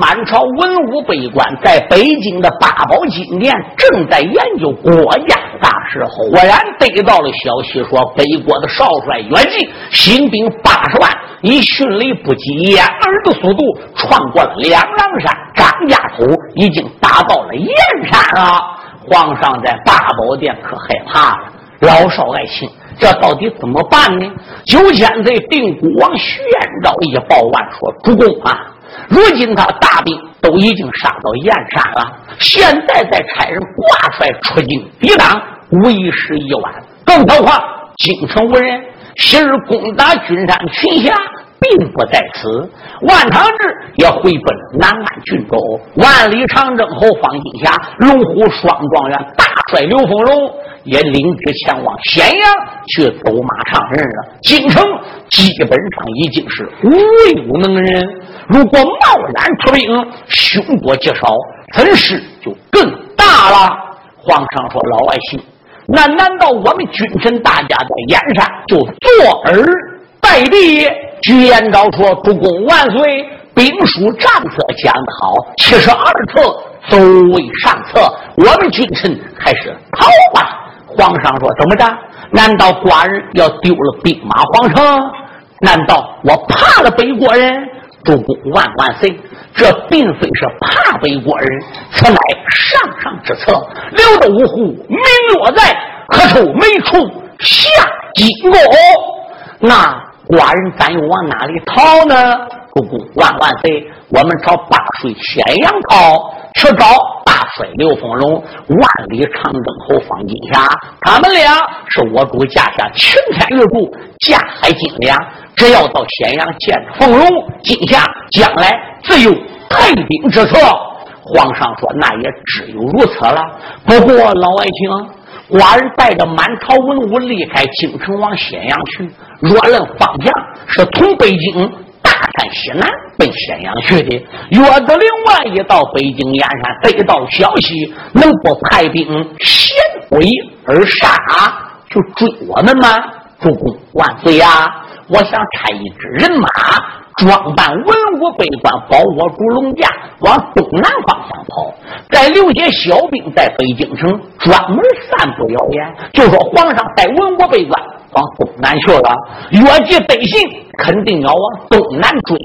满朝文武百官在北京的八宝金殿正在研究国家大事，忽然得到了消息，说北国的少帅袁济新兵80万，以迅雷不及掩耳的速度穿过了梁壤山、张家口，已经打到了燕山啊！皇上在八宝殿可害怕了，老少爱卿，这到底怎么办呢？九千岁定国王徐彦昭一报万说：“主公啊！”如今他大兵都已经杀到燕山了，现在再差人挂帅出京抵挡，为时已晚。更何况京城无人，昔日攻打君山群侠并不在此，万长志也回奔南安郡州，万里长征侯方金霞、龙虎双状元大帅刘凤荣也领旨前往咸阳去走马上任了。京城基本上已经是无力无能人，如果贸然出兵，凶多吉少，损失就更大了。皇上说：“老爱卿，那难道我们君臣大家在燕山就坐而待毙？”徐彦昭说：“主公万岁！兵书战策讲得好，72策，走为上策。我们君臣还是逃吧。”皇上说：“怎么着？难道寡人要丢了兵马皇城？难道我怕了北国人？”主公万万岁！这并非是怕北国人，此乃上上之策。留得五湖名落在，何愁没处下金钩？那寡人咱又往哪里逃呢？主公万万岁！我们朝大水咸阳逃，去找大帅刘凤龙、万里长征侯方金霞，他们俩是我主驾下青天玉柱、架海金梁，只要到咸阳见凤龙、金霞，将来自有退兵之策。皇上说：“那也只有如此了。不过老爱卿，寡人带着满朝文武离开京城往咸阳去，若论方向，是从北京大山西南奔咸阳去的。岳德陵万一到北京燕山得到消息，能不派兵先围而杀，就追我们吗？”主公万岁呀！我想差一支人马装扮文武百官，包窝猪笼架，往东南方向跑。再留些小兵在北京城专门散布谣言，就说皇上带文武百官往东南去了，越界北行，肯定要往东南追。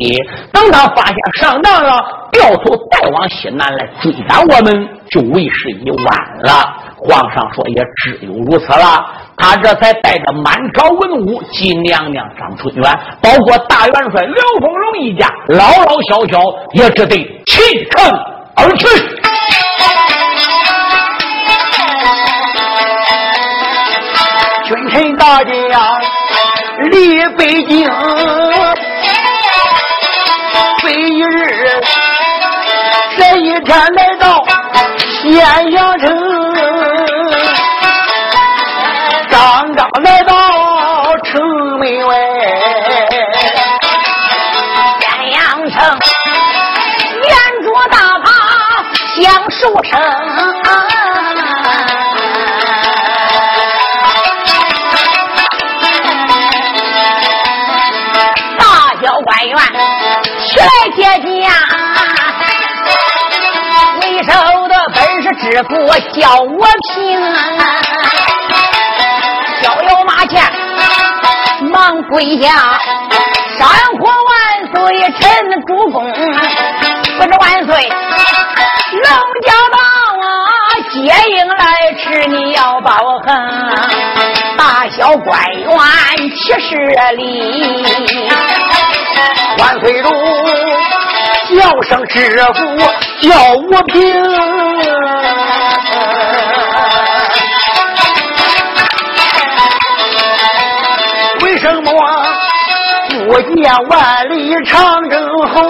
等他发现上当了，掉头再往西南来追赶我们，就为时已晚了。皇上说也只有如此了，他这才带着满朝文武及娘娘张春元，包括大元帅刘凤荣一家，老老小小也只得弃城而去。君臣大将离北京非一日，这一天来到咸阳城，来到城门外，咸阳城沿着大坝响数声，大小官员起来接驾，为首的本是知府叫我平，逍遥马前忙跪下，山呼万岁，臣主公，跟着万岁，龙家道啊，接应来迟，你要保衡。大小官员七十里，万岁如叫声知府叫我平。什么不见万里长征侯？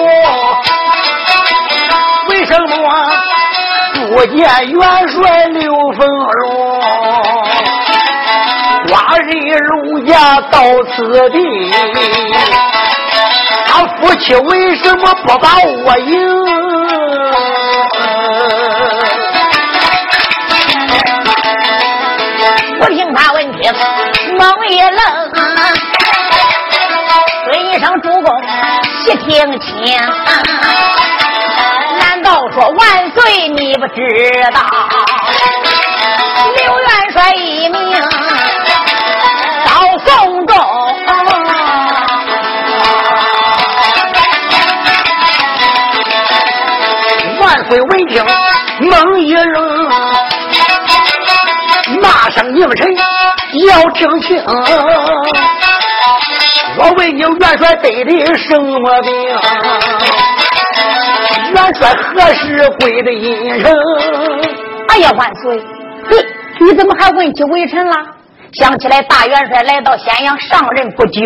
为什么不见元帅刘凤荣？往日儒家到此地，他夫妻为什么不把我赢？我听他问题猛一愣，尊一声主公细听清，难道说万岁你不知道刘元帅一命到宋州？万岁闻听猛一愣，骂声一声要听清，我为你元帅得的什么病？元帅何时归的阴城？哎呀万岁，你怎么还问起微臣了？想起来大元帅来到咸阳上任不久，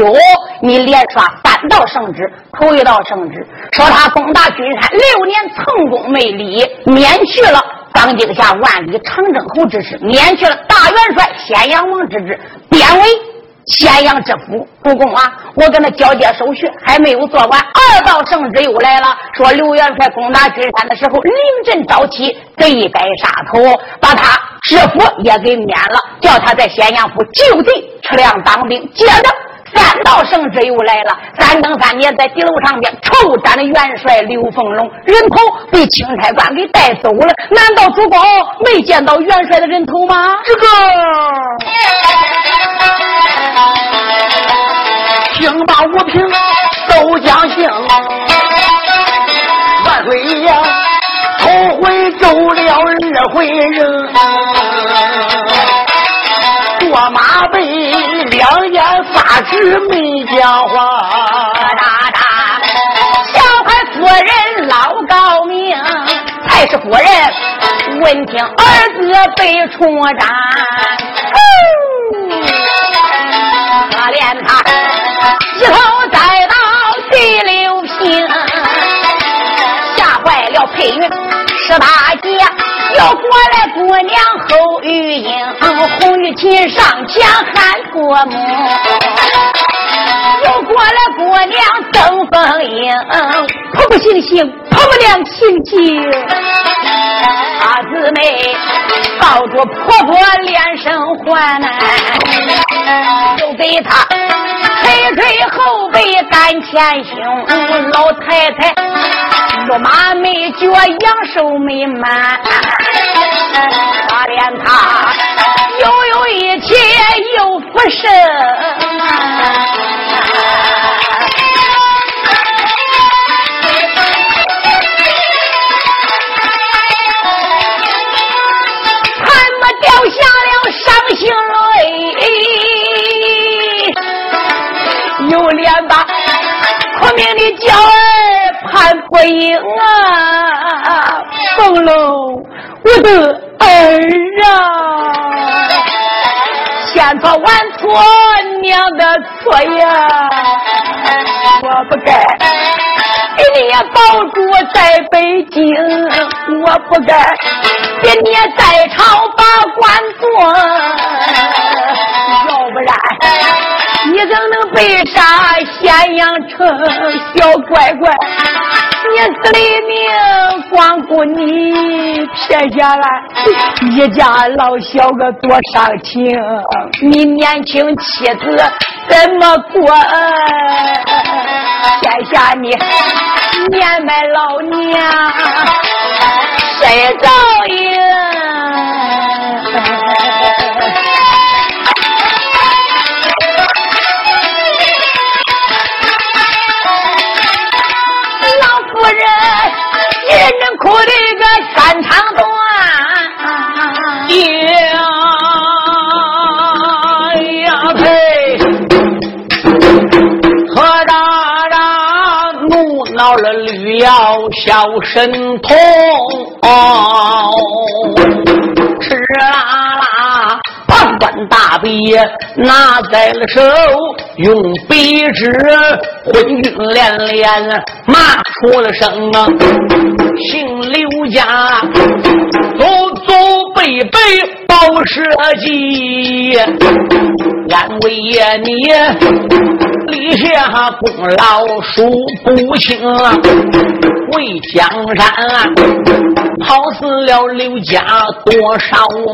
你连刷3道圣旨，头一道圣旨说他攻打君山6年，成功没理，免去了当今下万里长征侯之职，免去了大元帅咸阳王之职，贬为咸阳知府。主公啊，我跟他交接手续还没有做完。2道圣旨又来了，说刘元帅攻打君山的时候凌晨早起，罪该杀头，把他知府也给免了，叫他在咸阳府就地吃粮当兵。接着3道圣旨又来了，3更3夜在地楼上边臭斩了元帅刘凤龙，人头被钦差官给带走了。难道主公没见到元帅的人头吗？这个听罢无凭都将兴，万岁爷头回走了2回扔，坐马背2眼发直没讲话，小孩夫人老高明，太师夫人闻听儿子被冲斩，可怜他一头栽到第6品，吓坏了配云18姐，又过来姑娘侯玉英，红玉琴上前喊婆母，又过来姑娘登凤英，婆婆姓姓，婆婆娘姓姓，她姊妹抱着婆婆连声患难，就给她捶捶后背，赶前行，老太太驷马没脚，羊手没满，打脸他悠悠一切又不是。掉下了伤心泪，有脸吧苦命的娇儿盼不赢啊，凤龙我的儿啊，千错万错娘的错呀，我不该给你抱住在北京，我不该给你在朝把官做，要不然你怎能被杀咸阳城？小乖乖，你死的命光顾你撇下来，一家老小个多伤情，你年轻妻子怎么过？天下你年迈老娘谁照应？人哭的个三长短，呀呸！何大大怒恼了吕耀，小神通，吃啦啦半管大鳖拿在了手，用笔直昏晕连连骂出了声啊！姓刘家走走背背报社稷，俺为你立下功劳数不清，为江山跑死了刘家多少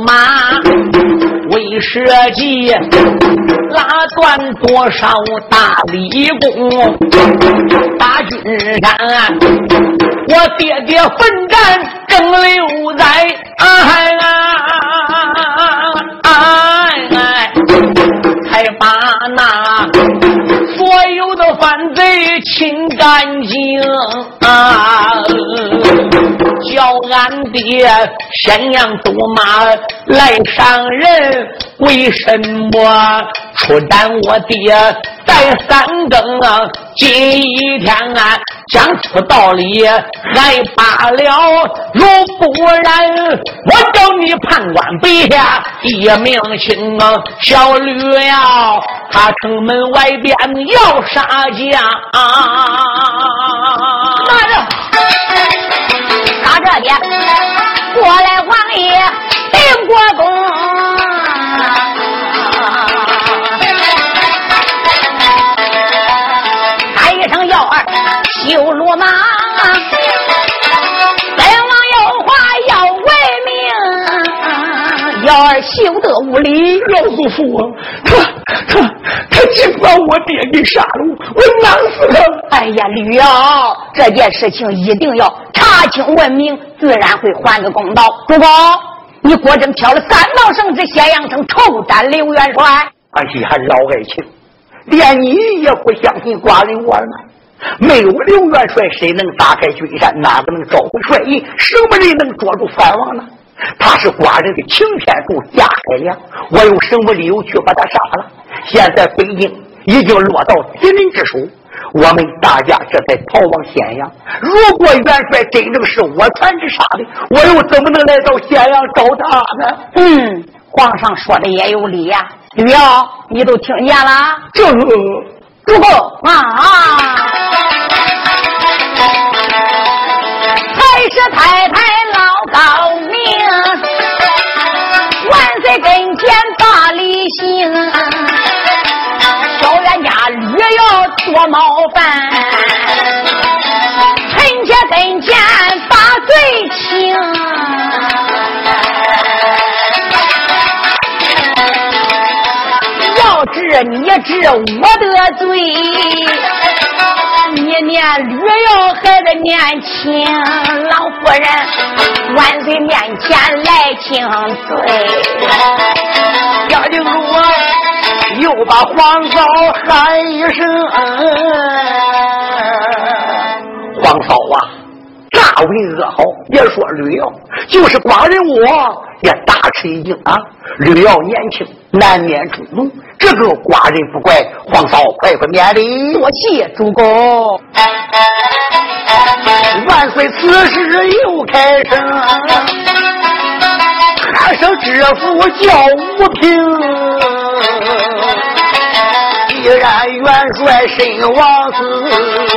马，为社稷拉断多少大理工，打军山我爹爹奋战正六载，哎哎哎哎，才把那所有的反贼清干净啊！叫俺爹咸阳走马来上任，为什么出战我爹在三更啊？今天啊讲出道理还罢了，如不然我找你判官陛下一命亲啊！小吕耀他城门外边要杀家啊！那是打这边过来王爷定国公，有罗马本王有话要为命，幺儿休得无礼。老祖父啊，他竟把我爹给杀了，我难死他！哎呀吕耀，这件事情一定要查清问明，自然会还个公道。主公，你果真挑了三道圣旨咸阳城臭斩刘元帅？哎呀老爱卿，连你也不相信寡人我呢，没有刘元帅谁能打开军山？哪个能找回帅印？什么人能捉住藩王呢？他是寡人的擎天柱架海梁，我有什么理由去把他杀了？现在北京已经落到敌人之手，我们大家这才逃往咸阳。如果元帅真正是我传旨杀的，我又怎么能来到咸阳找他呢？嗯，皇上说的也有理呀、啊、吕耀你都听见了？这主公啊，太师太太老高明，万岁跟前大礼行，小冤家吕耀多冒犯，臣妾跟前把罪轻。你治我的罪，你年旅游还得年轻，老夫人万岁面前来请罪。家丁主又把黄嫂喊一声，黄嫂啊，大为恶好，别说吕耀，就是寡人我也大吃一惊啊！吕耀年轻，难免冲动，这个寡人不怪。黄嫂，快快免礼，多谢主公。万岁此时又开声，喊声知府叫吴平，既然元帅身亡死，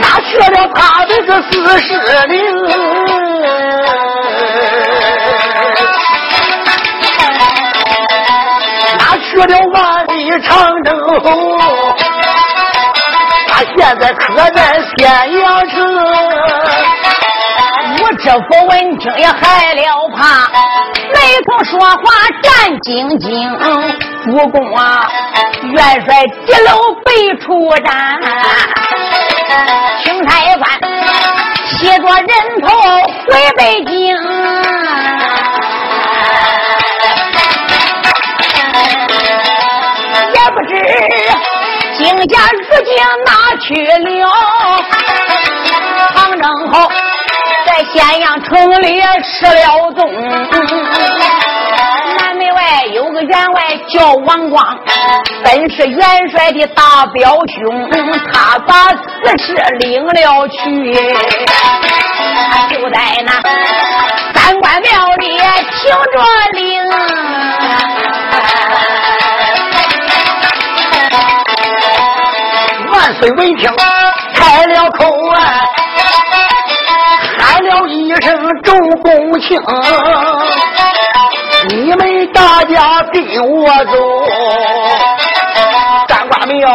哪去了他的这四十令？去了万里长征后，他现在可在咸阳城。我知府闻听也害了怕，眉头说话战兢兢。主公啊，元帅敌楼被处斩，清太官携着人头回北京。不知景家如今哪去了？长征后在咸阳城里失了踪。南门外有个员外叫王光，本是元帅的大表兄，他把四事领了去，就在那三官庙里听着令。崔文清开了口啊，喊了一声周公卿，你们大家跟我走，咱挂没有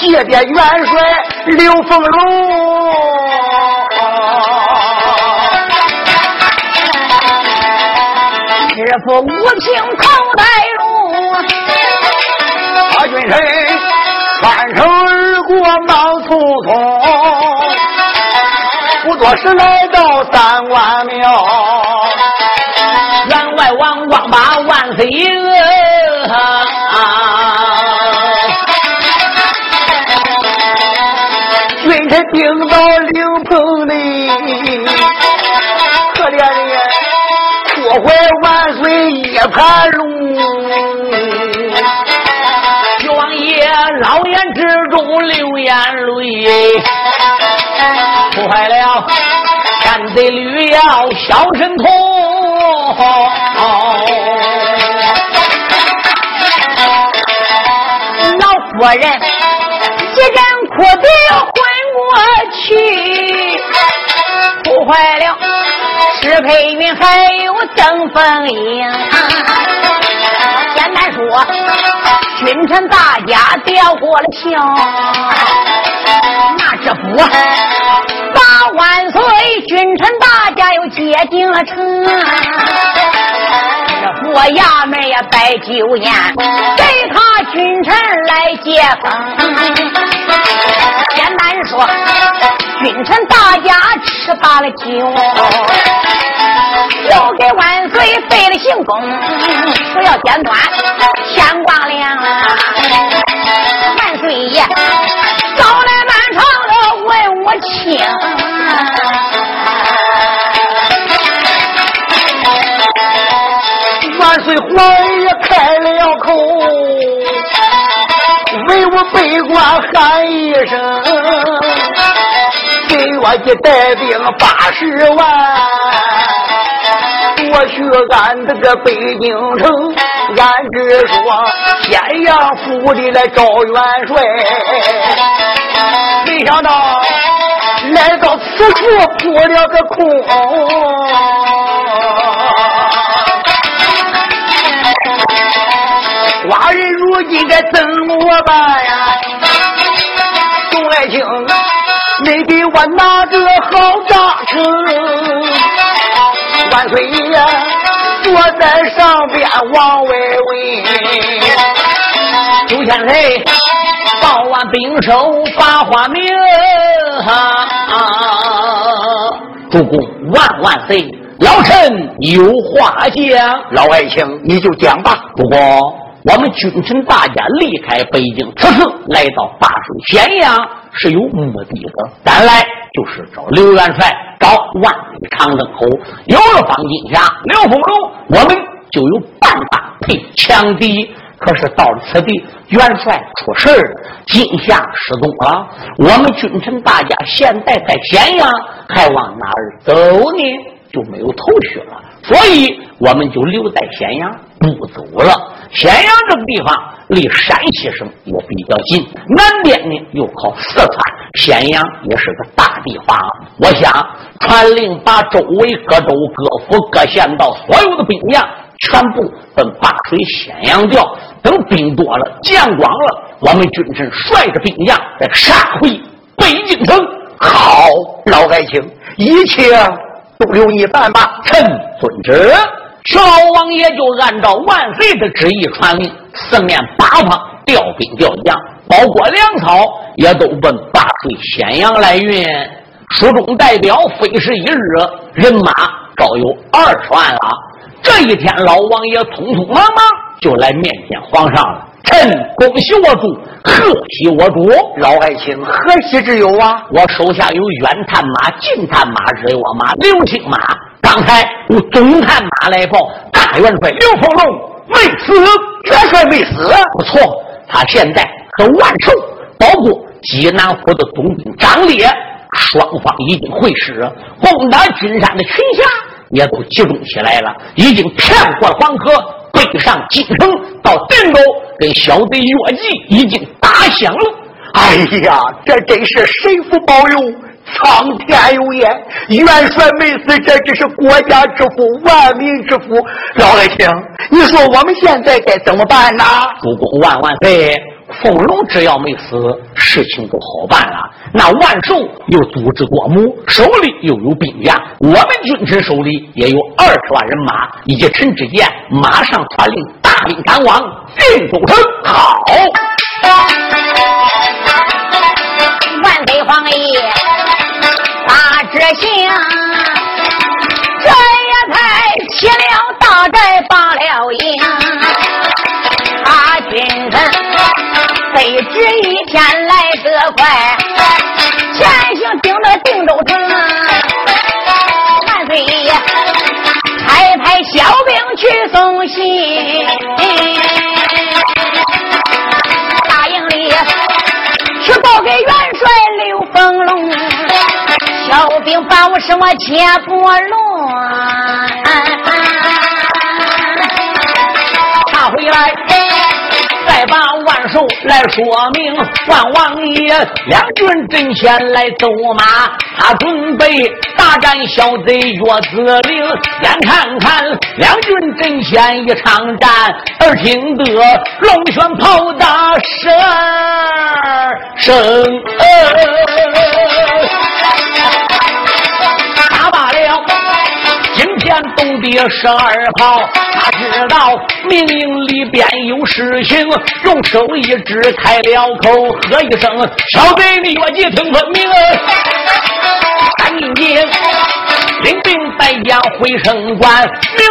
借别元帅刘凤龙。知府无情寇带路，把军臣传承过忙匆匆，不多时来到三官庙，员外王光把万岁军臣顶到灵棚里，可怜的破坏万岁一盘龙。老眼之中流眼泪，破坏了山贼吕耀小神童。老夫人一阵哭的昏过去，破坏了石佩云还有曾凤英。简单说，君臣大家调过了情，那知府八万岁，君臣大家又接近了城。这府衙门也摆酒宴，给他君臣来接风。简单说，君臣大家吃罢了酒，又给万岁费了行宫。不要简短，天光亮了，万岁爷招来满朝的文武卿。万岁皇爷开了口，为我背官喊一声，给我一带兵80万。我去俺这个北京城，俺只说咸阳府里来找元帅，没想到来到此处扑了个空。寡人如今该怎么办呀？众爱卿，你给我拿个好大车。万岁爷坐在上边往外问，九千岁报啊，兵手把花名啊！主公万万岁，老臣有话讲。老爱卿，你就讲吧。主公，我们君臣大家离开北京，此次来到巴蜀咸阳是有目的的。咱来就是找刘元帅，找万里长征侯。有了方金霞、刘丰荣，我们就有办法配强敌。可是到了此地，元帅出事了，金夏失踪了，我们君臣大家现在在咸阳，还往哪儿走呢？就没有头绪了。所以我们就留在咸阳不走了。咸阳这个地方离山西省也比较近，南边呢又靠四川，咸阳也是个大地方。我想传令把周围各州、各府、各县道所有的兵将全部奔巴水咸阳调，等兵多了、将广了，我们军臣率着兵将再杀回北京城。好，老爱卿，一切都留你办吧。臣遵旨。赵王爷就按照万岁的旨意传令，四面八方调兵调将，包括粮草也都奔巴水咸阳来运。蜀中代表非是一日，人马早有20万了。这一天，老王爷匆匆忙忙就来面见皇上了。臣恭喜我主，贺喜我主。老爱卿，何喜之有啊？我手下有远探马、近探马、日卧马、流星马，刚才有总探马来报，大元帅刘丰荣没死。元帅没死？不错，他现在和万寿，包括济南府的总兵张烈，双方已经会师，攻打君山的群侠也都集中起来了，已经骗过了黄河，北上京城，到郑州跟小贼乐毅已经打响了。哎呀，这真是神父保佑，苍天有眼，元帅没死，这只是国家之福，万民之福。老爱卿，你说我们现在该怎么办呢？主公万万岁，丰荣只要没死，事情就好办了。那万寿又足智多谋，手里又有兵将，我们军臣手里也有20万人马，以及陈知县马上传令大兵赶往定州城。好，万岁皇爷大知县，这也才起了大寨，罢了营，军臣非知一天来得快，前行顶着定州城。万岁爷才派小兵去送信，大营里去报给元帅刘丰龙，小兵把我什么切不落，他回来再把万寿来说明。万王爷两军阵前来走马，他准备大战小贼岳子陵。眼看看两军阵前一场战，耳听得龙旋炮打声，打罢了惊天动地12炮。他知道命营里边有事情，用手一指开了口，喝一声：“小贼你越级听分明！”赶紧进，领兵带将回升关。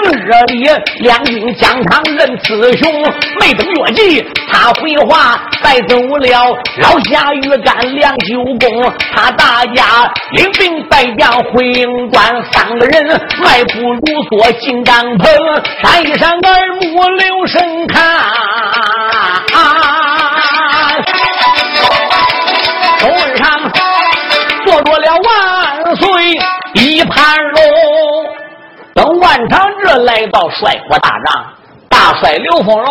明日里两军疆场认雌雄。没等越级，他回话带走了老侠鱼干梁九公。他大家领兵带将回营关，三个人迈步如梭进帐篷。一闪耳目留神看，手腕上坐着了万岁一盘肉。等万长志来到帅府大帐，大帅刘丰荣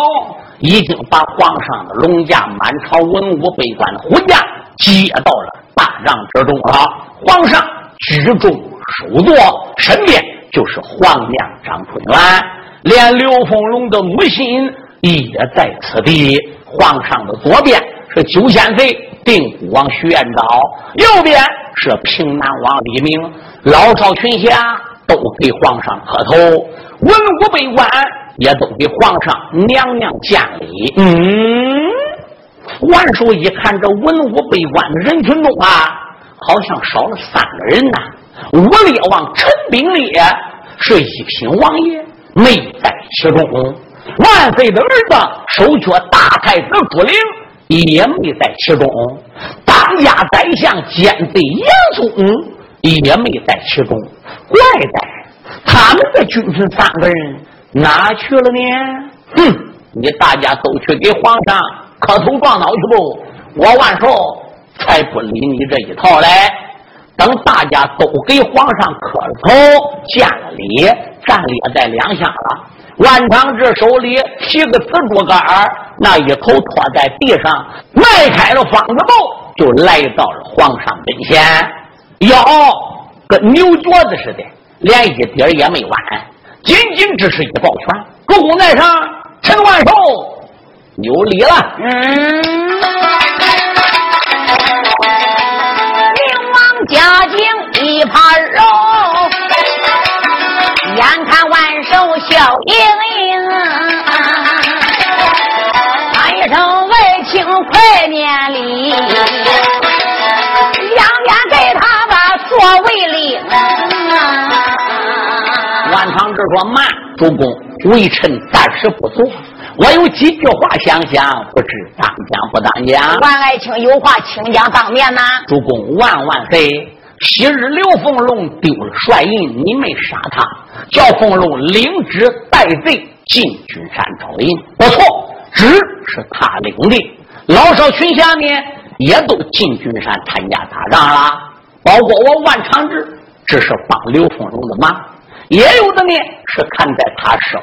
已经把皇上的龙驾、满朝文武、被官的胡将接到了大帐之中了。皇上举重首座，身边就是皇娘张春元，连刘丰荣的母亲也在此地。皇上的左边是九千岁定古王徐彦藻，右边是平南王李明，老少群侠都给皇上磕头，文武百官也都给皇上娘娘见礼。万叔一看这文武百官的人群中啊，好像少了三个人呐、啊。武烈王陈炳烈是一品王爷，没在其中。万岁的儿子手掾大太子朱灵也没在其中，当家宰相奸贼严嵩也没在其中。怪哉，他们的军臣三个人哪去了呢？哼，你大家都去给皇上磕头撞脑去不？我万寿才不理你这一套嘞！等大家都给皇上磕了头、见了礼、站列在两下了，万长志手里提个紫竹竿，那一头拖在地上，迈开了方子步，就来到了皇上跟前，腰跟牛角子似的，连一点也没弯，仅仅只是一抱拳，拱在上，陈万寿有礼了。宁王嘉靖一盘肉，眼看万寿笑盈盈，喊一声为卿快免礼，扬言给他把错位领。万长志说：“慢，主公。”微臣暂时不做，我有几句话想想，不知当讲不当讲。万爱卿有话请讲，当面呐、啊。主公万万岁！昔日刘凤龙丢了帅印，你没杀他，叫凤龙领旨戴罪进军山招营。不错，旨是他领的，老少群下面也都进军山参加打仗了，包括我万长志，只是帮刘凤龙的忙。也有的呢是看在他是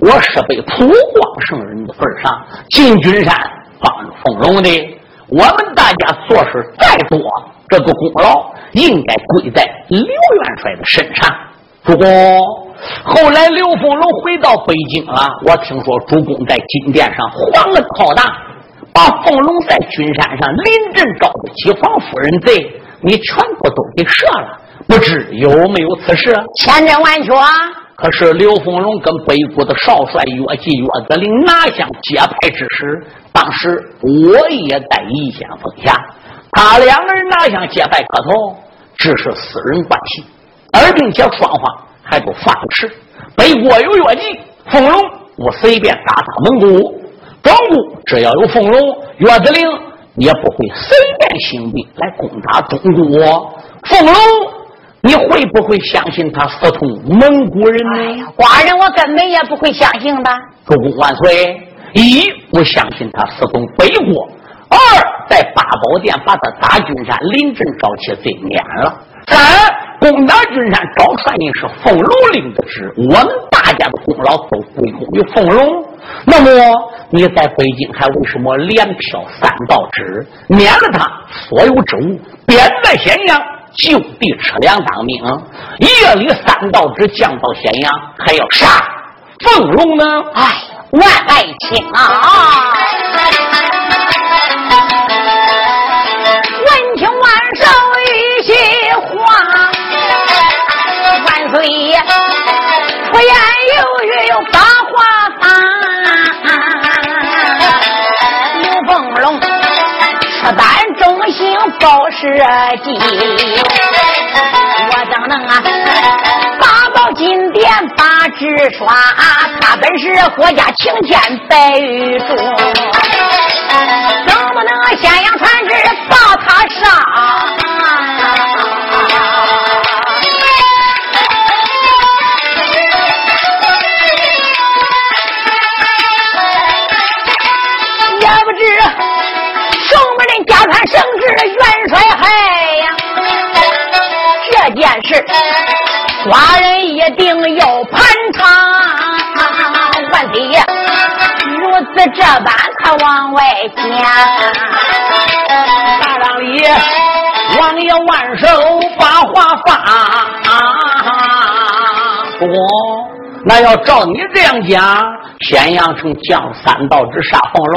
我是被普广圣人的份上进军山帮着凤龙的，我们大家做事再多，这个功劳应该归在刘元帅的身上。主公，后来刘凤龙回到北京了，我听说主公在金殿上慌了浩荡，把凤龙在军山上临阵招的几房夫人罪你全部都给赦了，不知有没有此事？千真万确。可是刘凤龙跟北国的少帅岳季岳子陵拿下结派之时，当时我也在一线峰下，他两个人拿下结派磕头，只是私人关系，而并且双方还不放斥。北国有岳季，凤龙我随便打打蒙古，中国只要有凤龙，岳子陵也不会随便行兵来攻打中国。凤龙，你会不会相信他私通蒙古人呢？寡人我根本也不会相信的。主公万岁！一，我相信他私通北国；二，在八宝殿把他打军山临阵招起罪免了；三，攻打军山招帅印是凤龙领的旨，我们大家的功劳都归功于凤龙。那么你在北京还为什么连票三道旨，免了他所有职务，贬在咸阳？就地吃粮当命，夜里三道旨降到咸阳，还要杀凤龙呢？哎，万爱卿啊，问情万寿一席话，万岁爷出言有语又把话答，刘凤龙吃咱忠心报社稷。直刷他本是国家青天白玉柱，能不能咸阳传旨把他杀？也不知什么人假传圣旨元帅害呀，这件事寡人一定要盘查。万岁爷如此这般可往外讲，大帐里王爷万寿把话发。主公，那要照你这样讲，咸阳城降三道旨杀凤龙，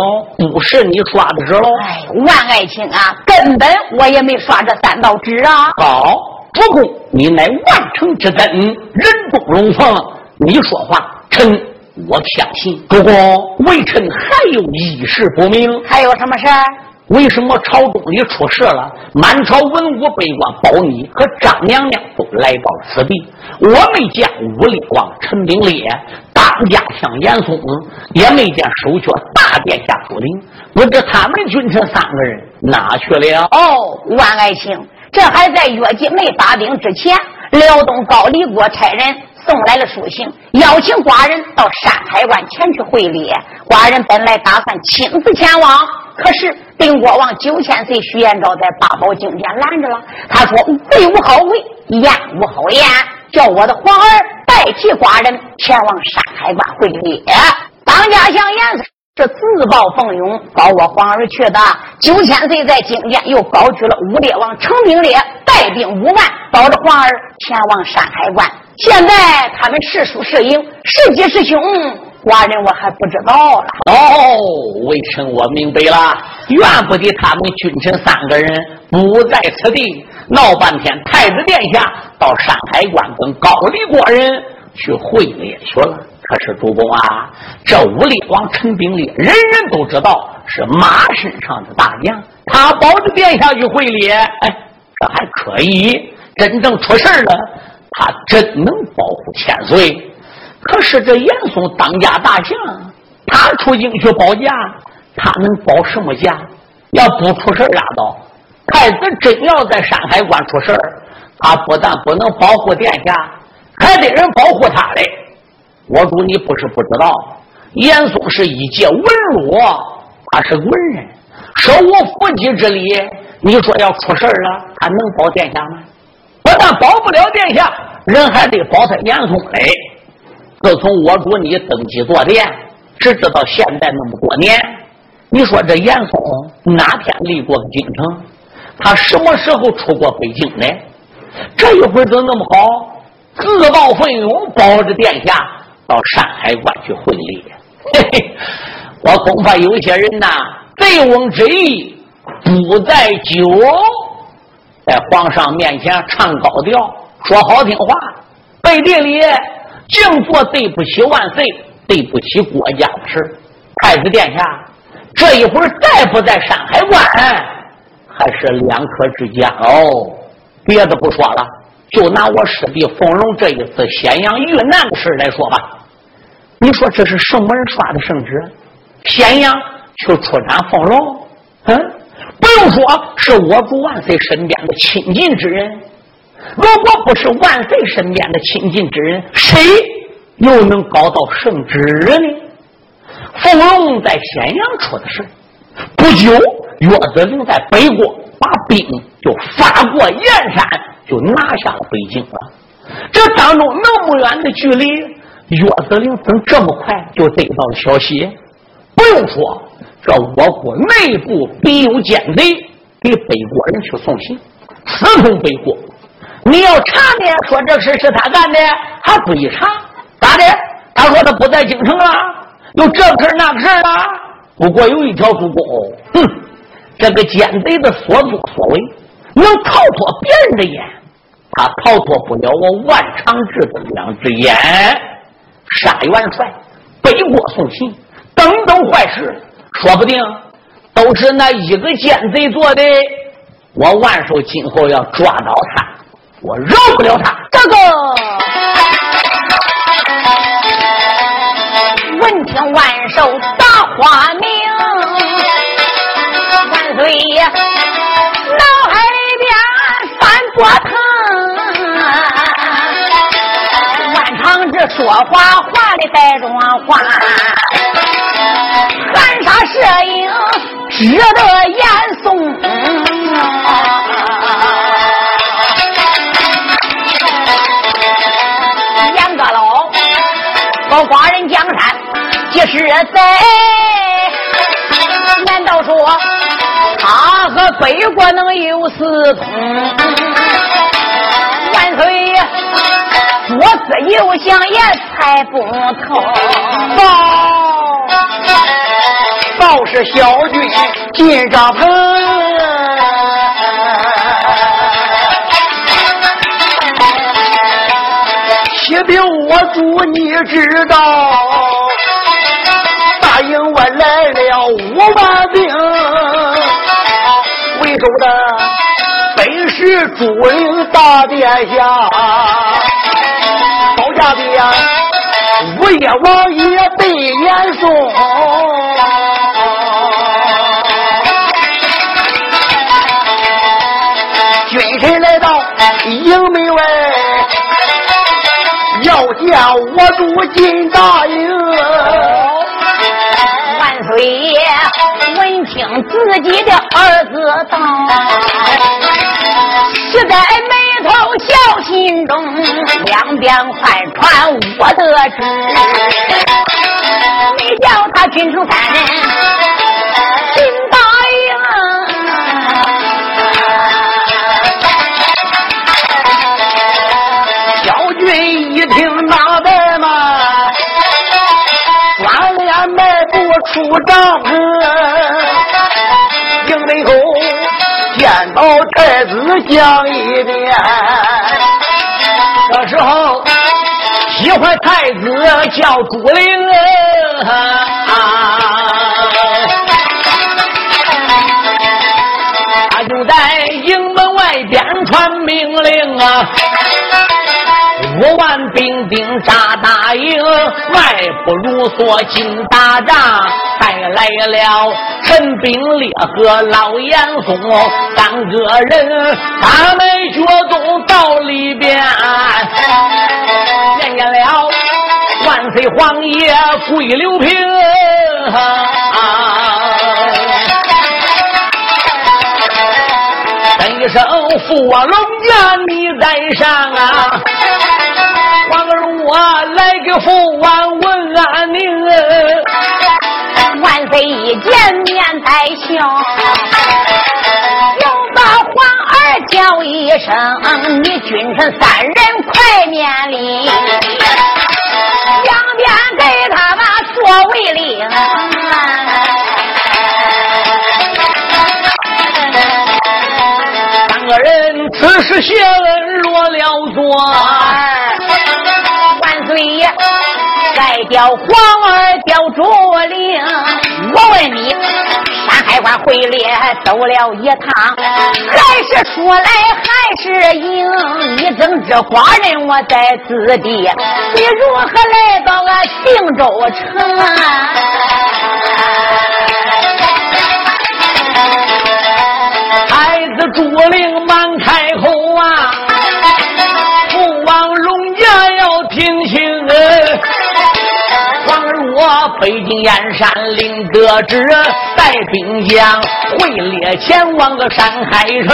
不是你刷的旨喽？哎，万爱卿啊，根本我也没刷这三道旨啊。好，主公，你乃万城之灯，人中龙凤，你说话臣我相信。不过微臣还有一事不明。还有什么事？为什么朝中你出事了？满朝文武百官保你和张娘娘都来到此地，我没见武力王陈炳烈，当家相严嵩也没见守阙大殿下朱林，不知他们君臣三个人哪去了？哦，万爱卿，这还在岳金梅发兵之前，辽东高丽国差人送来了书信，邀请寡人到山海关前去会礼。寡人本来打算亲自前往，可是定国王9000岁徐彦昭在八宝经前拦着了。他说：“魏无好魏，燕无好燕，叫我的皇儿代替寡人前往山海关会礼。当家相严是自报奋勇搞我皇儿去的。9000岁在经前又高举了武烈王陈炳烈，带兵5万，保着皇儿前往山海关。现在他们是输是赢，是吉是凶，寡人我还不知道了。”哦，微臣我明白了，怨不得他们君臣三个人不在此地，闹半天太子殿下到山海关跟高丽国人去会礼去了。可是主公啊，这武力王陈炳烈人人都知道是马身上的大将，他保着殿下去会礼，哎，这还可以。真正出事了，他真能保护1000岁。可是这严嵩当家大将，他出京去保驾，他能保什么驾？要不出事拉倒，太子真要在山海关出事，他不但不能保护殿下，还得人保护他嘞。我主你不是不知道，严嵩是一介文儒，他是文人，手无缚鸡之力，你说要出事了，他能保殿下吗？不但保不了殿下，人还得保他严嵩嘞。自从我主你登基坐殿，直至到现在那么多年，你说这严嵩哪天立过京城？他什么时候出过北京呢？这一会儿怎那么好，自报奋勇保着殿下到山海关去会礼？嘿嘿，我恐怕有些人呐，醉翁之意不在酒，在皇上面前唱高调，说好听话，背地里净做对不起万岁、对不起国家的事。太子殿下这一会儿再不在山海关，还是两可之间哦。别的不说了，就拿我师弟冯龙这一次咸阳遇难的事来说吧。你说这是什么人刷的圣旨？咸阳去出斩冯龙，不用说是我主万岁身边的亲近之人。如果不是万岁身边的亲近之人，谁又能搞到圣旨呢？冯龙在咸阳出的事，不久岳子陵在北国把兵就发过燕山，就拿下了北京了。这当中那么远的距离，岳子陵怎这么快就得到了消息？不用说，这我国内部必有奸贼给北国人去送信，私通北国。你要查呢，说这事是他干的，还不一查，咋的？他说他不在京城了，有这个事那个事了。不过有一条主公，这个奸贼的所作所为能逃脱别人的眼，他逃脱不了我万长志的两只眼。杀元帅，背锅送信，等等坏事，说不定都是那一个奸贼做的。我万寿今后要抓到他，我饶不了他。这个闻听万寿大花名，万岁爷脑海里边翻波腾。万长志说话话里带装话，含沙射影值得严嵩。我华人江山即是贼，难道说他和北国能有私通？万岁，左思右想也猜不透。倒是小军进帐篷，启禀我主，你知道来了5万兵，魏州的本是主灵大殿下，保家的呀五野王爷被严送，君臣来到营门外，要见我主金大营。万岁爷闻听自己的儿子到，实在眉头笑心中，两边快传我的旨，你叫他君主三人金大营。小军一听脑袋嘛转脸迈步出帐篷，营门口见到太子讲一遍，这时候喜欢太子叫主灵他就在营门外边传命令啊，5万兵扎大营，外不如所进大帐，带来了陈炳烈和老严嵩3个人，咱们决斗到里边，见见了万岁皇爷跪刘平，等一声父我龙家你在上啊，皇儿我来给父王问安宁。万岁一见面带笑，又把皇儿叫一声，你君臣3人快面礼，两边给他把座位领。3个人此时谢恩落了座，再叫皇儿叫主灵，我问你山海关会猎走了一趟，还是出来还是赢，你怎知皇人我在此地，你如何来到俺定州城啊？孩子主灵忙开口啊，父王龙家要听清我北京燕山领得知，带兵将会猎前往个山海城，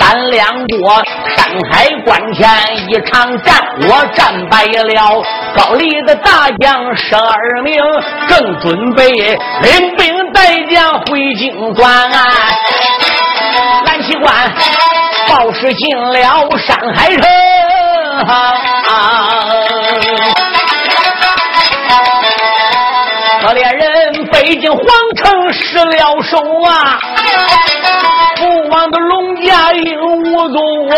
咱两国山海关前一场战，我战败了高丽的大将12名，正准备领兵带将回京转啊，蓝旗关报时进了山海城可怜人北京皇城失了手啊，父王的龙家营无踪，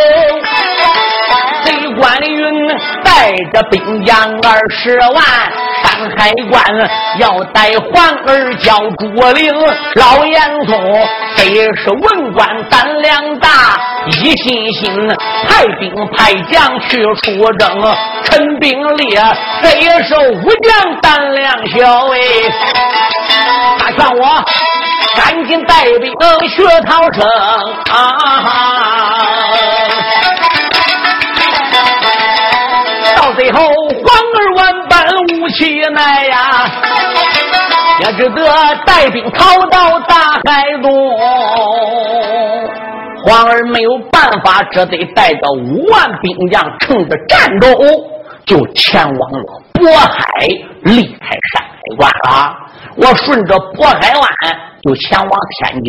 贼关云带着兵将20万，山海关要带皇儿叫主灵，老严嵩非是文官胆量大，一心派兵派将去出征，陈炳烈这也是武将胆量小哎，他劝我赶紧带兵去逃城啊！到最后皇儿万般无气奈呀、也只得带兵逃到大海东。皇儿没有办法，只得带着5万兵将，乘着战斗就前往了渤海，离开山海关了。我顺着渤海湾就前往天津。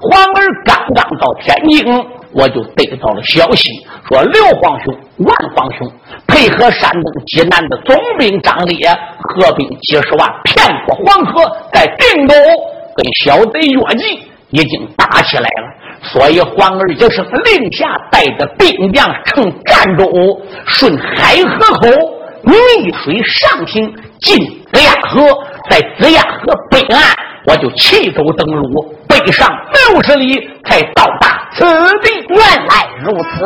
皇儿刚刚到天津，我就得到了消息，说刘皇兄、万皇兄配合山东济南的总兵张烈，合兵70万，骗过黄河，在定州跟小贼越骑已经打起来了。所以皇儿就是令下带着兵将乘战舟顺海河口逆水上行进北岸河，在子牙河北岸，我就弃舟登陆，北上60里才到达此地。原来如此，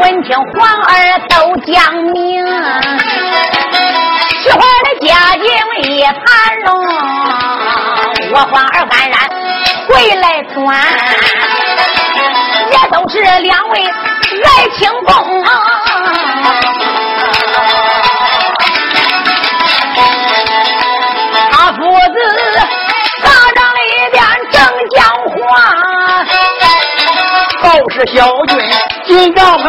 闻听皇儿都讲明，喜欢的家境也盘龙，我皇儿安然回来转，也都是两位来请功啊。是小军金帐篷，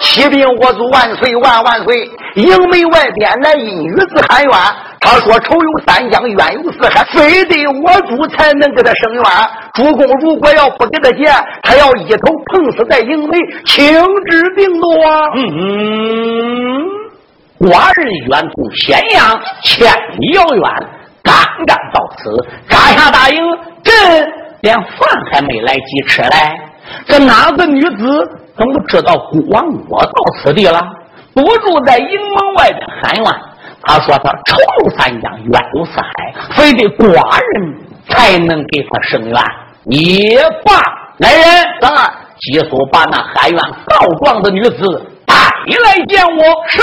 骑兵我祖万岁万万岁！营门外边那一女子喊冤，她说仇有三江，冤有四海，非得我主才能给她伸冤。主公如果要不给她解，她要一头碰死在营门，请指定夺。我儿远渡咸阳，千里遥远，刚到此，扎下大营，朕连饭还没来及吃嘞。这哪个女子怎么知道孤王我到此地了？不住在营门外边喊冤，他说他仇有三江，冤有四海，非得寡人才能给他伸冤。也罢，来人，急速把那喊冤告状的女子带来见我。是。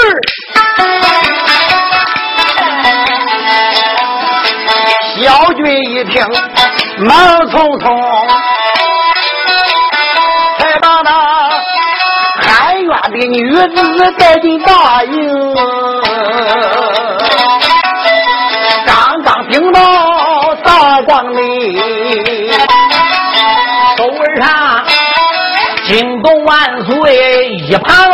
小军一听，忙匆匆。这个女子带进大营，刚刚顶到大帐里，手上惊动万岁一盘龙，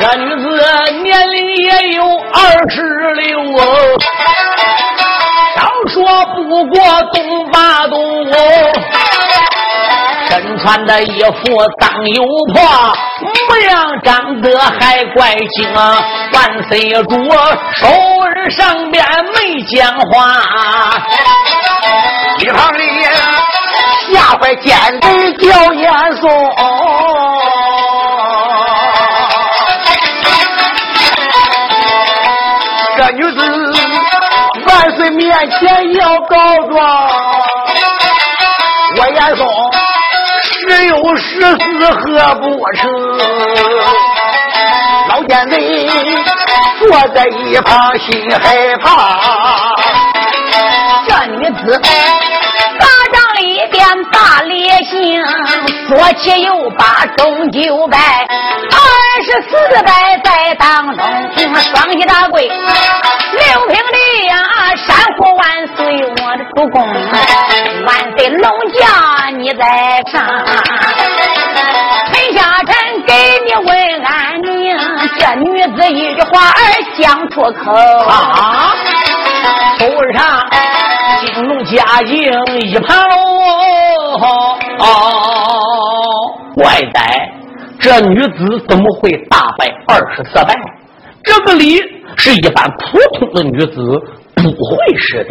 这女子年龄也有26哦。说不过东八东，身穿的衣服脏又破，模样长得还怪精。万岁主手儿上边没讲话，一旁里吓坏简直叫严嵩。这女子万岁面前要告状，我严嵩十有十四喝不成。老奸贼坐在一旁心害怕，这女子大帐里边大烈性，左七右八中900，2400在当中，双膝大跪六平地呀、山呼万岁！我的主公，万岁龙驾你在上，臣下臣给你问安宁。这女子一句话儿讲出口，头上惊动嘉靖一盘龙。乖仔，这女子怎么会大败24败？这个理是一般普通的女子不会识的，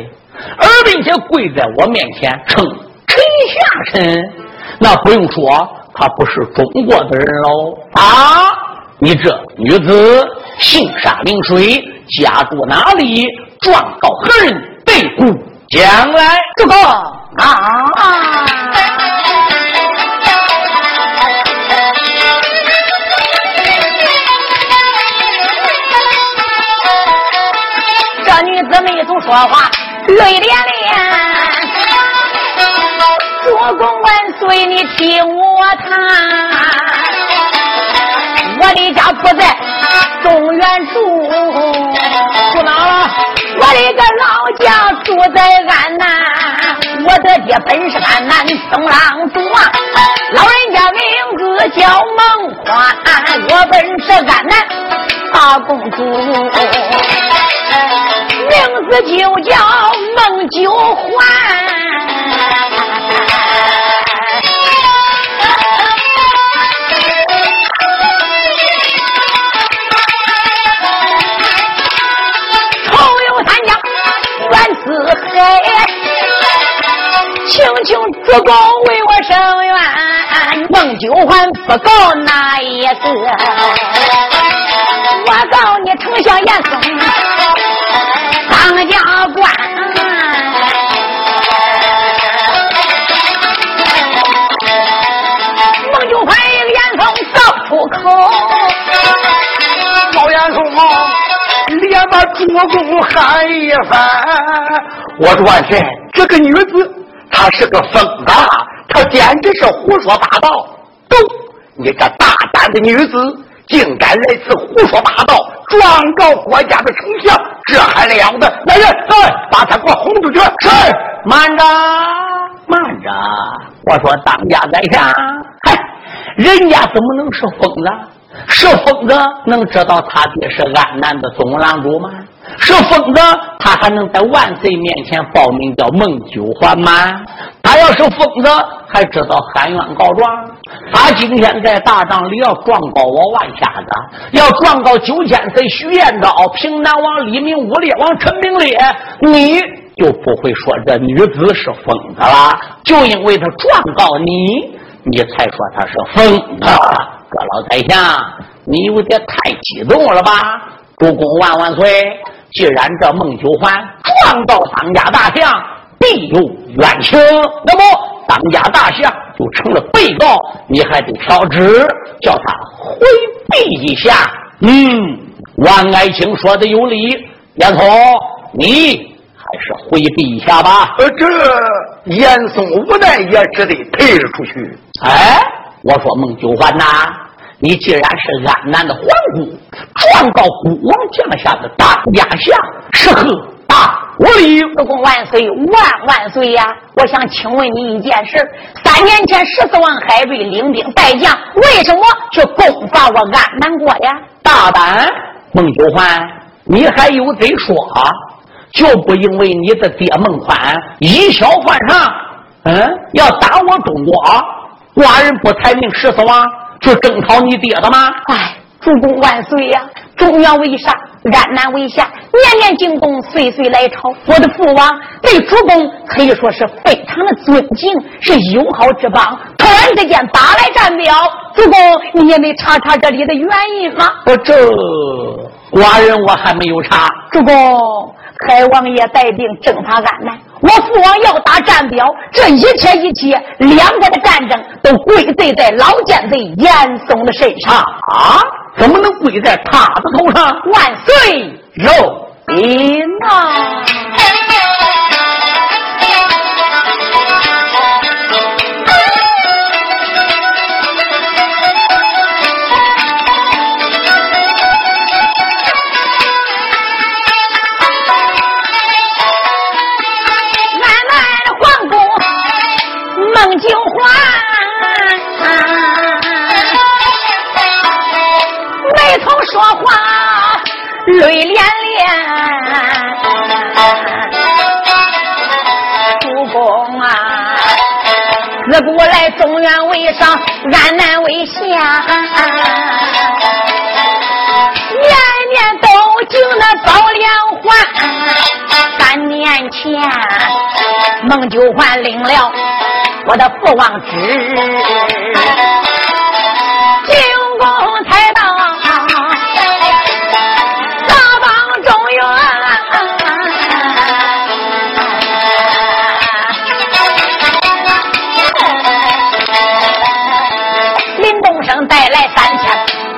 而并且跪在我面前称臣下臣，那不用说，她不是中国的人喽啊！你这女子姓啥名谁，家住哪里，状告何人，背故将来。这个没总说话泪涟涟，主公万岁你替我谈，我的家不在中原住，住哪了？我的个老家住在安南，我的爹本是安南东郎庄，老人家名字叫孟欢，我本是安南大公主，名字就叫孟九环。仇有三江，冤四海，请主公为我伸冤。孟九环不告哪一个？我告你丞相严嵩当家官，孟九盘一个严嵩造出口，老严嵩啊连把主公喊一番。我说万岁，这个女子她是个疯子，她简直是胡说八道。都你这大胆的女子竟敢来此胡说八道，状告国家的丞相，这还了得！来人，把他给我轰出去！是，慢着，慢着！我说当家宰相，嗨，人家怎么能是疯子？是疯子能知道他爹是安南的总郎主吗？是疯子他还能在万岁面前报名叫孟九环吗？他要是疯子还知道喊冤告状，他今天在大帐里要状告我万瞎子，要状告九千岁徐彦昭、平南王李明、武烈王陈明烈，你就不会说这女子是疯子了。就因为他状告你，你才说他是疯子。哥老宰相，你有点太激动了吧？主公万万岁！既然这孟九环撞到当家大相，必有冤情，那么当家大相就成了被告，你还得调职，叫他回避一下。王爱卿说的有理，严嵩，你还是回避一下吧。这严嵩无奈也只得退了出去。哎，我说孟九环呐，你既然是安南的皇姑，状告孤王降下的当家相，是何大无理？主公万岁，万万岁呀！我想请问你一件事：3年前14万海瑞领兵败将，为什么却攻伐我安南国呀？大胆孟九环，你还有嘴说？就不因为你的爹孟宽以小犯上，要打我中国，寡人不才命14王？去征讨你爹的吗？哎，主公万岁呀！中原为上，安南为下，年年进贡，岁岁来朝。我的父王对主公可以说是非常的尊敬，是友好之邦。突然之间打来战表，主公你也没查查这里的原因吗？这寡人我还没有查。主公，海王爷带兵征讨安南，我父王要打战表，这一切两国的战争都归罪在老奸贼严嵩的身上啊！怎么能归在他的头上？万岁饶您呐！孟九环眉头说话泪涟涟，主公啊，自古来中原为上，安南为下，年年都经那早莲花。3年前孟九环领了我的父王旨，进宫才到大邦中原，林东升带来3000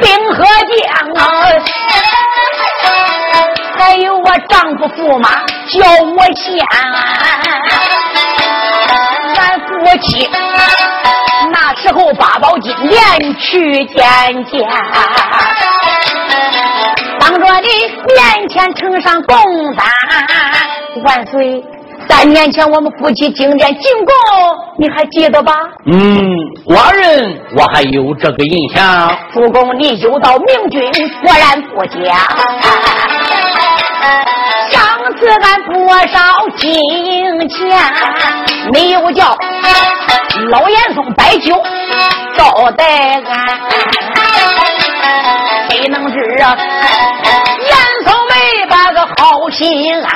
兵和将，还有我丈夫驸马叫我下。我妻那时候八宝金殿去见见，当着你面前呈上供答。万岁，3年前我们夫妻经典进贡，你还记得吧？寡人我还有这个印象。主公，你有道明君，果然不假。上次俺不少金钱，没有叫老严嵩摆酒招待俺，谁能知啊？严嵩没把个好心俺，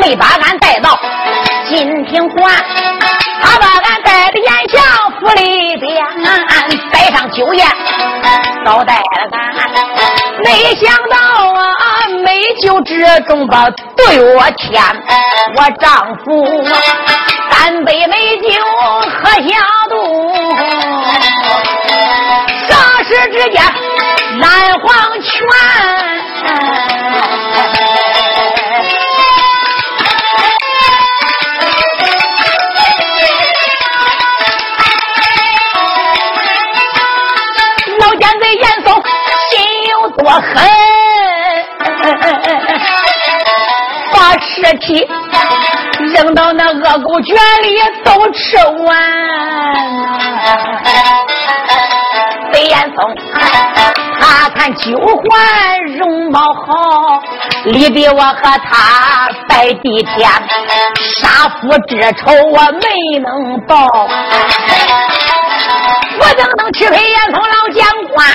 没把俺带到金庭观，他把俺带到严相府里边。酒宴招待了俺，没想到啊，美酒之中吧对我甜，我丈夫干杯美酒喝下肚，霎时之间难忘全。我狠把尸体扔到那恶狗圈里都吃完，飞燕松他看九环容貌好，离别我和他拜地天，杀父之仇我没能报，我怎能去飞燕松老将官，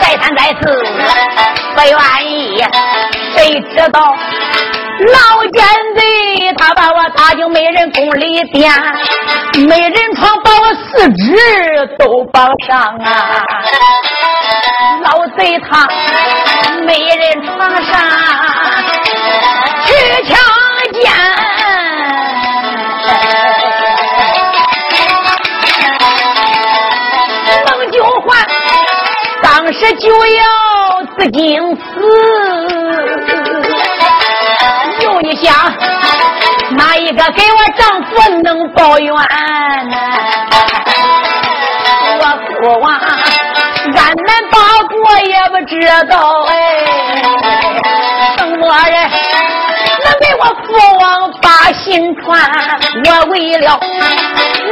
再三再四不愿意，谁知道老奸贼他把我打进没人宫里边，没人床把我四肢都绑上啊，老贼他没人床上去强奸。当时就要自尽死，又一想哪一个给我丈夫能报怨呢？我父王俺们八国也不知道哎，什么人能被我父王把心穿？我为了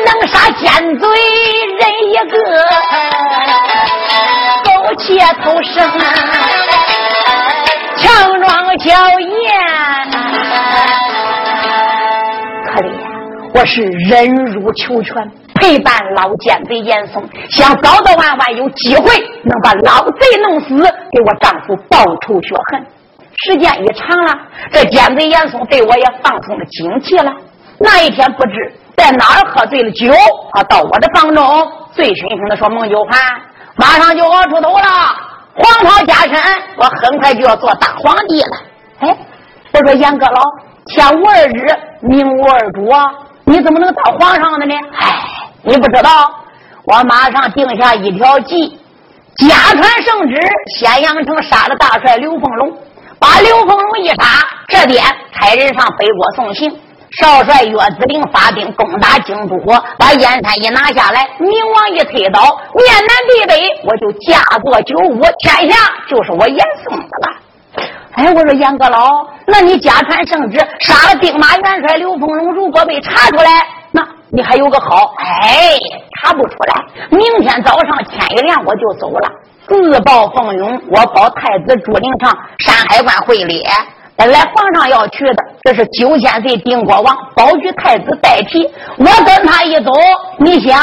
能杀奸罪人一个，且头生强装娇艳，可怜我是忍辱求全，陪伴老奸贼严嵩，想早早晚晚有机会能把老贼弄死，给我丈夫报仇雪恨。时间一长了，这奸贼严嵩对我也放松了警惕了。那一天不知在哪儿喝醉了酒啊，到我的房中醉醺醺的说：“孟九环，马上就要出头了，黄袍加身，我很快就要做大皇帝了。”哎，我说严阁老，天无二日，命无二主啊，你怎么能当皇上的呢？哎，你不知道，我马上定下一条计，假传圣旨，咸阳城杀了大帅刘凤龙，把刘凤龙一杀，这边差人上北国送信，少帅岳子陵发兵攻打京都，把燕山一拿下来，明王一推倒，面南地北，我就驾过九五，天下就是我严嵩的了。哎，我说严阁老，那你假传圣旨杀了兵马元帅刘凤龙，如果被查出来，那你还有个好。哎，查不出来，明天早上天一亮我就走了，自报奉勇，我保太子朱灵畅山海关会礼。本来皇上要去的，这是九千岁定国王保举太子代替，我跟他一走，你想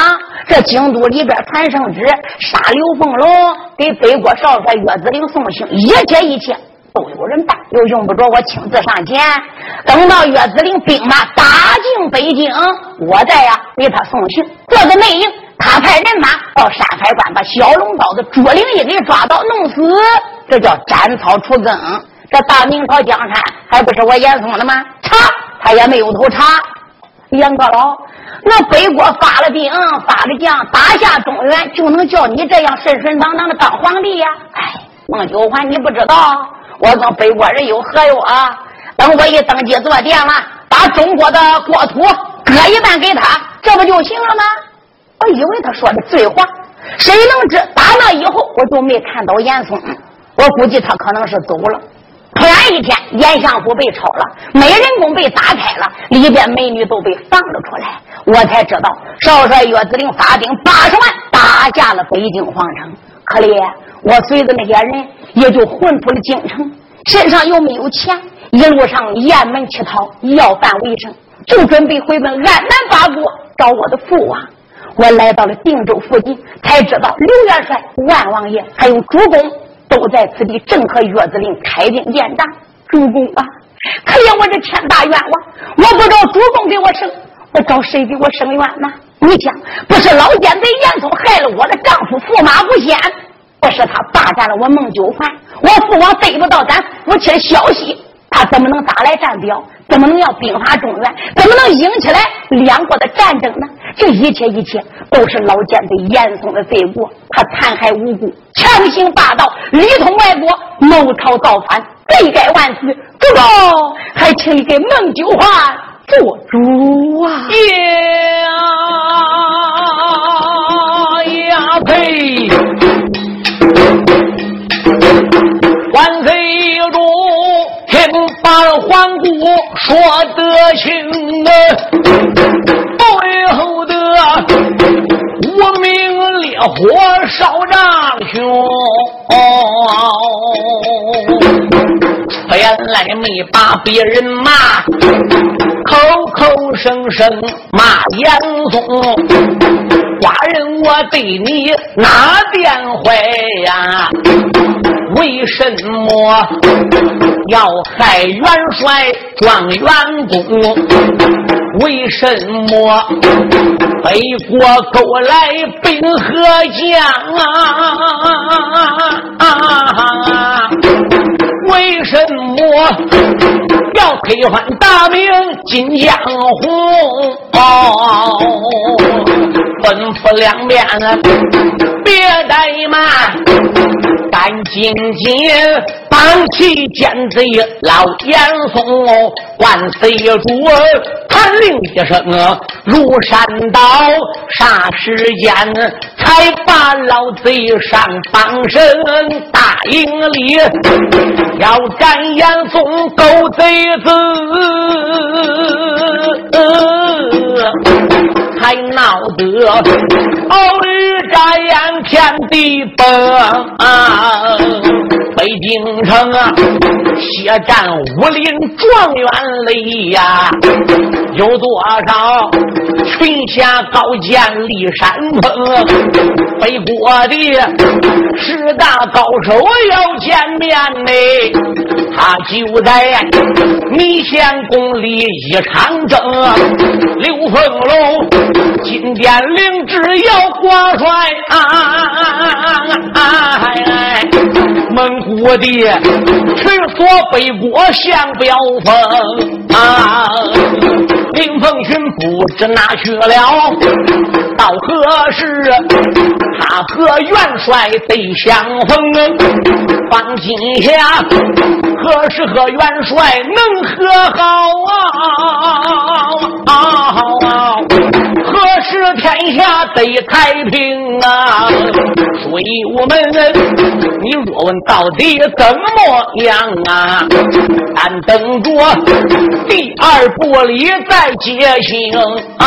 这京都里边传圣旨杀刘凤龙，给北国少帅岳子陵送行，一切都有人办，又用不着我亲自上前。等到岳子陵兵马打进北京，我再呀为他送行，做个内应，他派人马到山海关把小龙包子卓灵也给抓到弄死，这叫斩草除根。这大明朝江山还不是我严嵩的吗？查他也没有头查。严阁老，那北国发了兵发了将打下中原，就能叫你这样顺顺当当的当皇帝呀？哎，孟九环，你不知道我跟北国人有合约啊，等我一登基坐殿了，把中国的国土割一半给他，这不就行了吗？我以为他说的醉话，谁能知打那以后我就没看到严嵩，我估计他可能是走了。突然一天，严相府被抄了，美人宫被打开了，里边美女都被放了出来，我才知道少帅岳子陵发兵80万打下了北京皇城。可怜我随着那些人也就混出了京城，身上又没有钱，一路上雁门乞讨，要饭为生，就准备回奔安南八国找我的父王。我来到了定州附近，才知道刘元帅、万王爷还有主公都在此地正和岳子陵开兵见仗。主公啊，可怜我这天大冤枉，我不找主公给我生，我找谁给我生冤呢？你想，不是老奸贼严嵩害了我的丈夫驸马吴显，不是他霸占了我孟九环，我父王得不到咱夫妻的消息，他怎么能打来战表？怎么能要兵伐中原？怎么能引起来两国的战争呢？这一切都是老奸贼严嵩的罪过，他残害无辜，强行霸道，里通外国，谋朝造反，罪该万死。主公，还请你给孟九环做主啊！呀呸！万岁主，听把皇姑说得清啊，背后的无名烈火烧丈雄。原来没把别人骂，口口声声骂严嵩，寡人我对你哪点坏呀？为什么要害元帅撞元公？为什么北国勾来奔河将啊？为什么要推翻大明金江红？吩咐两边别怠慢，赶紧绑起奸贼老严嵩。万岁主，传令一声，如山倒，霎时间才把老贼上绑身。大营里要斩严嵩狗贼子，还闹得偶日眨眼天地崩啊！北京城啊，血战武林状元里呀，有多少群侠高见立山峰？北国的十大高手要见面呢，他就在密县宫里一场争。刘凤龙今天领旨要挂帅蒙古的赤索北国向标峰啊，林凤群不知哪去了，到何时他和元帅得相逢？方今下何时和元帅能和好啊？何时天下得太平啊？所以我们你若问到底怎么样啊，俺等着第二部里再结行啊。